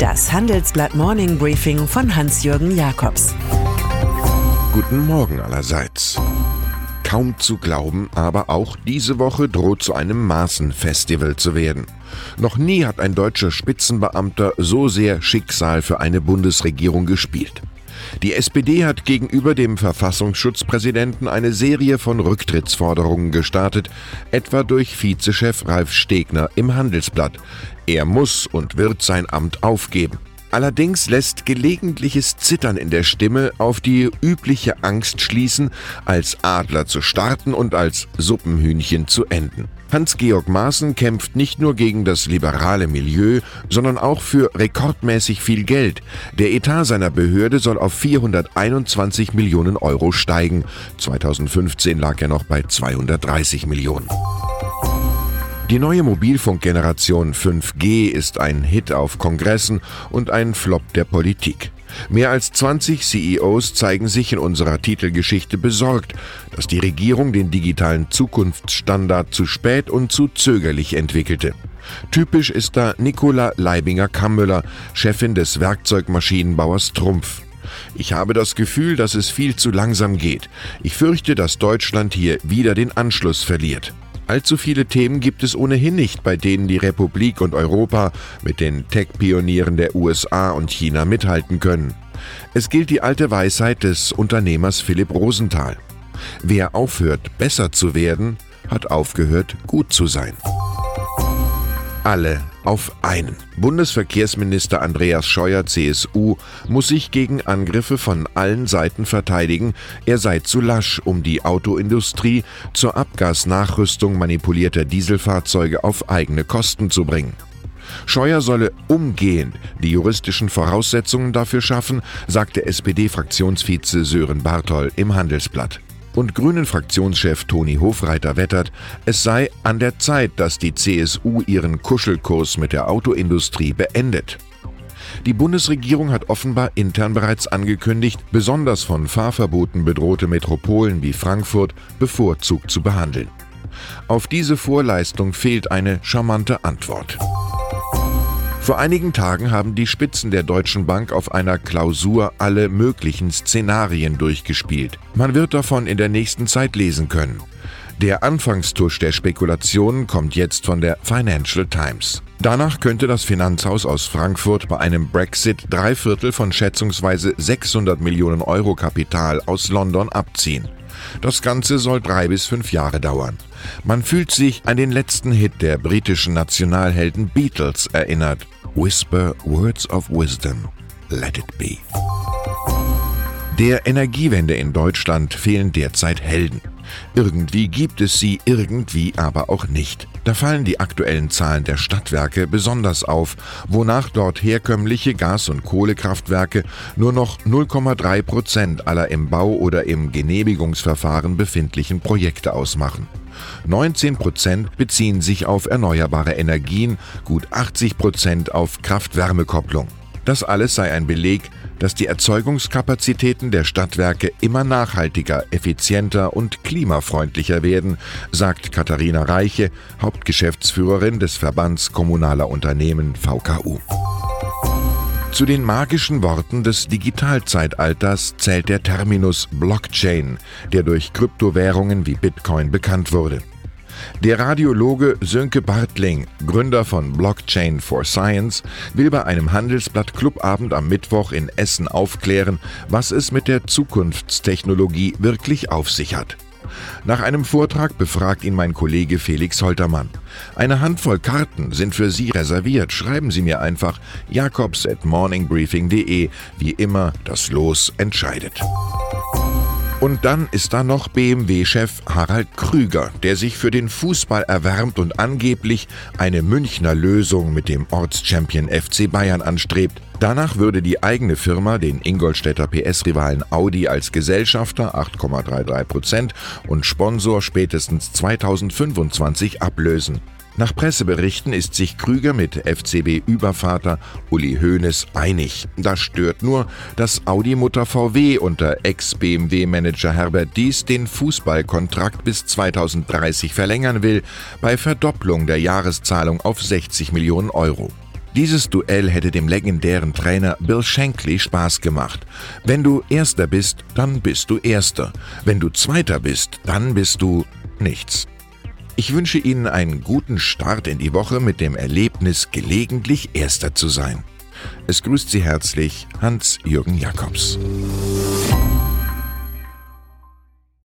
Das Handelsblatt Morning Briefing von Hans-Jürgen Jacobs. Guten Morgen allerseits. Kaum zu glauben, aber auch diese Woche droht zu einem Maaßen-Festival zu werden. Noch nie hat ein deutscher Spitzenbeamter so sehr Schicksal für eine Bundesregierung gespielt. Die SPD hat gegenüber dem Verfassungsschutzpräsidenten eine Serie von Rücktrittsforderungen gestartet, etwa durch Vizechef Ralf Stegner im Handelsblatt. Er muss und wird sein Amt aufgeben. Allerdings lässt gelegentliches Zittern in der Stimme auf die übliche Angst schließen, als Adler zu starten und als Suppenhühnchen zu enden. Hans-Georg Maaßen kämpft nicht nur gegen das liberale Milieu, sondern auch für rekordmäßig viel Geld. Der Etat seiner Behörde soll auf 421 Millionen Euro steigen. 2015 lag er noch bei 230 Millionen. Die neue Mobilfunkgeneration 5G ist ein Hit auf Kongressen und ein Flop der Politik. Mehr als 20 CEOs zeigen sich in unserer Titelgeschichte besorgt, dass die Regierung den digitalen Zukunftsstandard zu spät und zu zögerlich entwickelte. Typisch ist da Nicola Leibinger-Kammüller, Chefin des Werkzeugmaschinenbauers Trumpf. Ich habe das Gefühl, dass es viel zu langsam geht. Ich fürchte, dass Deutschland hier wieder den Anschluss verliert. Allzu viele Themen gibt es ohnehin nicht, bei denen die Republik und Europa mit den Tech-Pionieren der USA und China mithalten können. Es gilt die alte Weisheit des Unternehmers Philipp Rosenthal: Wer aufhört, besser zu werden, hat aufgehört, gut zu sein. Alle auf einen. Bundesverkehrsminister Andreas Scheuer, CSU, muss sich gegen Angriffe von allen Seiten verteidigen. Er sei zu lasch, um die Autoindustrie zur Abgasnachrüstung manipulierter Dieselfahrzeuge auf eigene Kosten zu bringen. Scheuer solle umgehend die juristischen Voraussetzungen dafür schaffen, sagte SPD-Fraktionsvize Sören Barthol im Handelsblatt. Und Grünen-Fraktionschef Toni Hofreiter wettert, es sei an der Zeit, dass die CSU ihren Kuschelkurs mit der Autoindustrie beendet. Die Bundesregierung hat offenbar intern bereits angekündigt, besonders von Fahrverboten bedrohte Metropolen wie Frankfurt bevorzugt zu behandeln. Auf diese Vorleistung fehlt eine charmante Antwort. Vor einigen Tagen haben die Spitzen der Deutschen Bank auf einer Klausur alle möglichen Szenarien durchgespielt. Man wird davon in der nächsten Zeit lesen können. Der Anfangstusch der Spekulationen kommt jetzt von der Financial Times. Danach könnte das Finanzhaus aus Frankfurt bei einem Brexit 3/4 von schätzungsweise 600 Millionen Euro Kapital aus London abziehen. Das Ganze soll 3 bis 5 Jahre dauern. Man fühlt sich an den letzten Hit der britischen Nationalhelden Beatles erinnert. Whisper words of wisdom, let it be. Der Energiewende in Deutschland fehlen derzeit Helden. Irgendwie gibt es sie, irgendwie aber auch nicht. Da fallen die aktuellen Zahlen der Stadtwerke besonders auf, wonach dort herkömmliche Gas- und Kohlekraftwerke nur noch 0,3% aller im Bau oder im Genehmigungsverfahren befindlichen Projekte ausmachen. 19% beziehen sich auf erneuerbare Energien, gut 80% auf Kraft-Wärme-Kopplung. Das alles sei ein Beleg, dass die Erzeugungskapazitäten der Stadtwerke immer nachhaltiger, effizienter und klimafreundlicher werden, sagt Katharina Reiche, Hauptgeschäftsführerin des Verbands Kommunaler Unternehmen VKU. Zu den magischen Worten des Digitalzeitalters zählt der Terminus Blockchain, der durch Kryptowährungen wie Bitcoin bekannt wurde. Der Radiologe Sönke Bartling, Gründer von Blockchain for Science, will bei einem Handelsblatt-Clubabend am Mittwoch in Essen aufklären, was es mit der Zukunftstechnologie wirklich auf sich hat. Nach einem Vortrag befragt ihn mein Kollege Felix Holtermann. Eine Handvoll Karten sind für Sie reserviert. Schreiben Sie mir einfach jacobs@morningbriefing.de. Wie immer, das Los entscheidet. Und dann ist da noch BMW-Chef Harald Krüger, der sich für den Fußball erwärmt und angeblich eine Münchner Lösung mit dem Ortschampion FC Bayern anstrebt. Danach würde die eigene Firma den Ingolstädter PS-Rivalen Audi als Gesellschafter 8,33% und Sponsor spätestens 2025 ablösen. Nach Presseberichten ist sich Krüger mit FCB-Übervater Uli Hoeneß einig. Das stört nur, dass Audi-Mutter VW unter Ex-BMW-Manager Herbert Diess den Fußballkontrakt bis 2030 verlängern will, bei Verdopplung der Jahreszahlung auf 60 Millionen Euro. Dieses Duell hätte dem legendären Trainer Bill Shankly Spaß gemacht. Wenn du Erster bist, dann bist du Erster. Wenn du Zweiter bist, dann bist du nichts. Ich wünsche Ihnen einen guten Start in die Woche mit dem Erlebnis, gelegentlich Erster zu sein. Es grüßt Sie herzlich Hans-Jürgen Jacobs.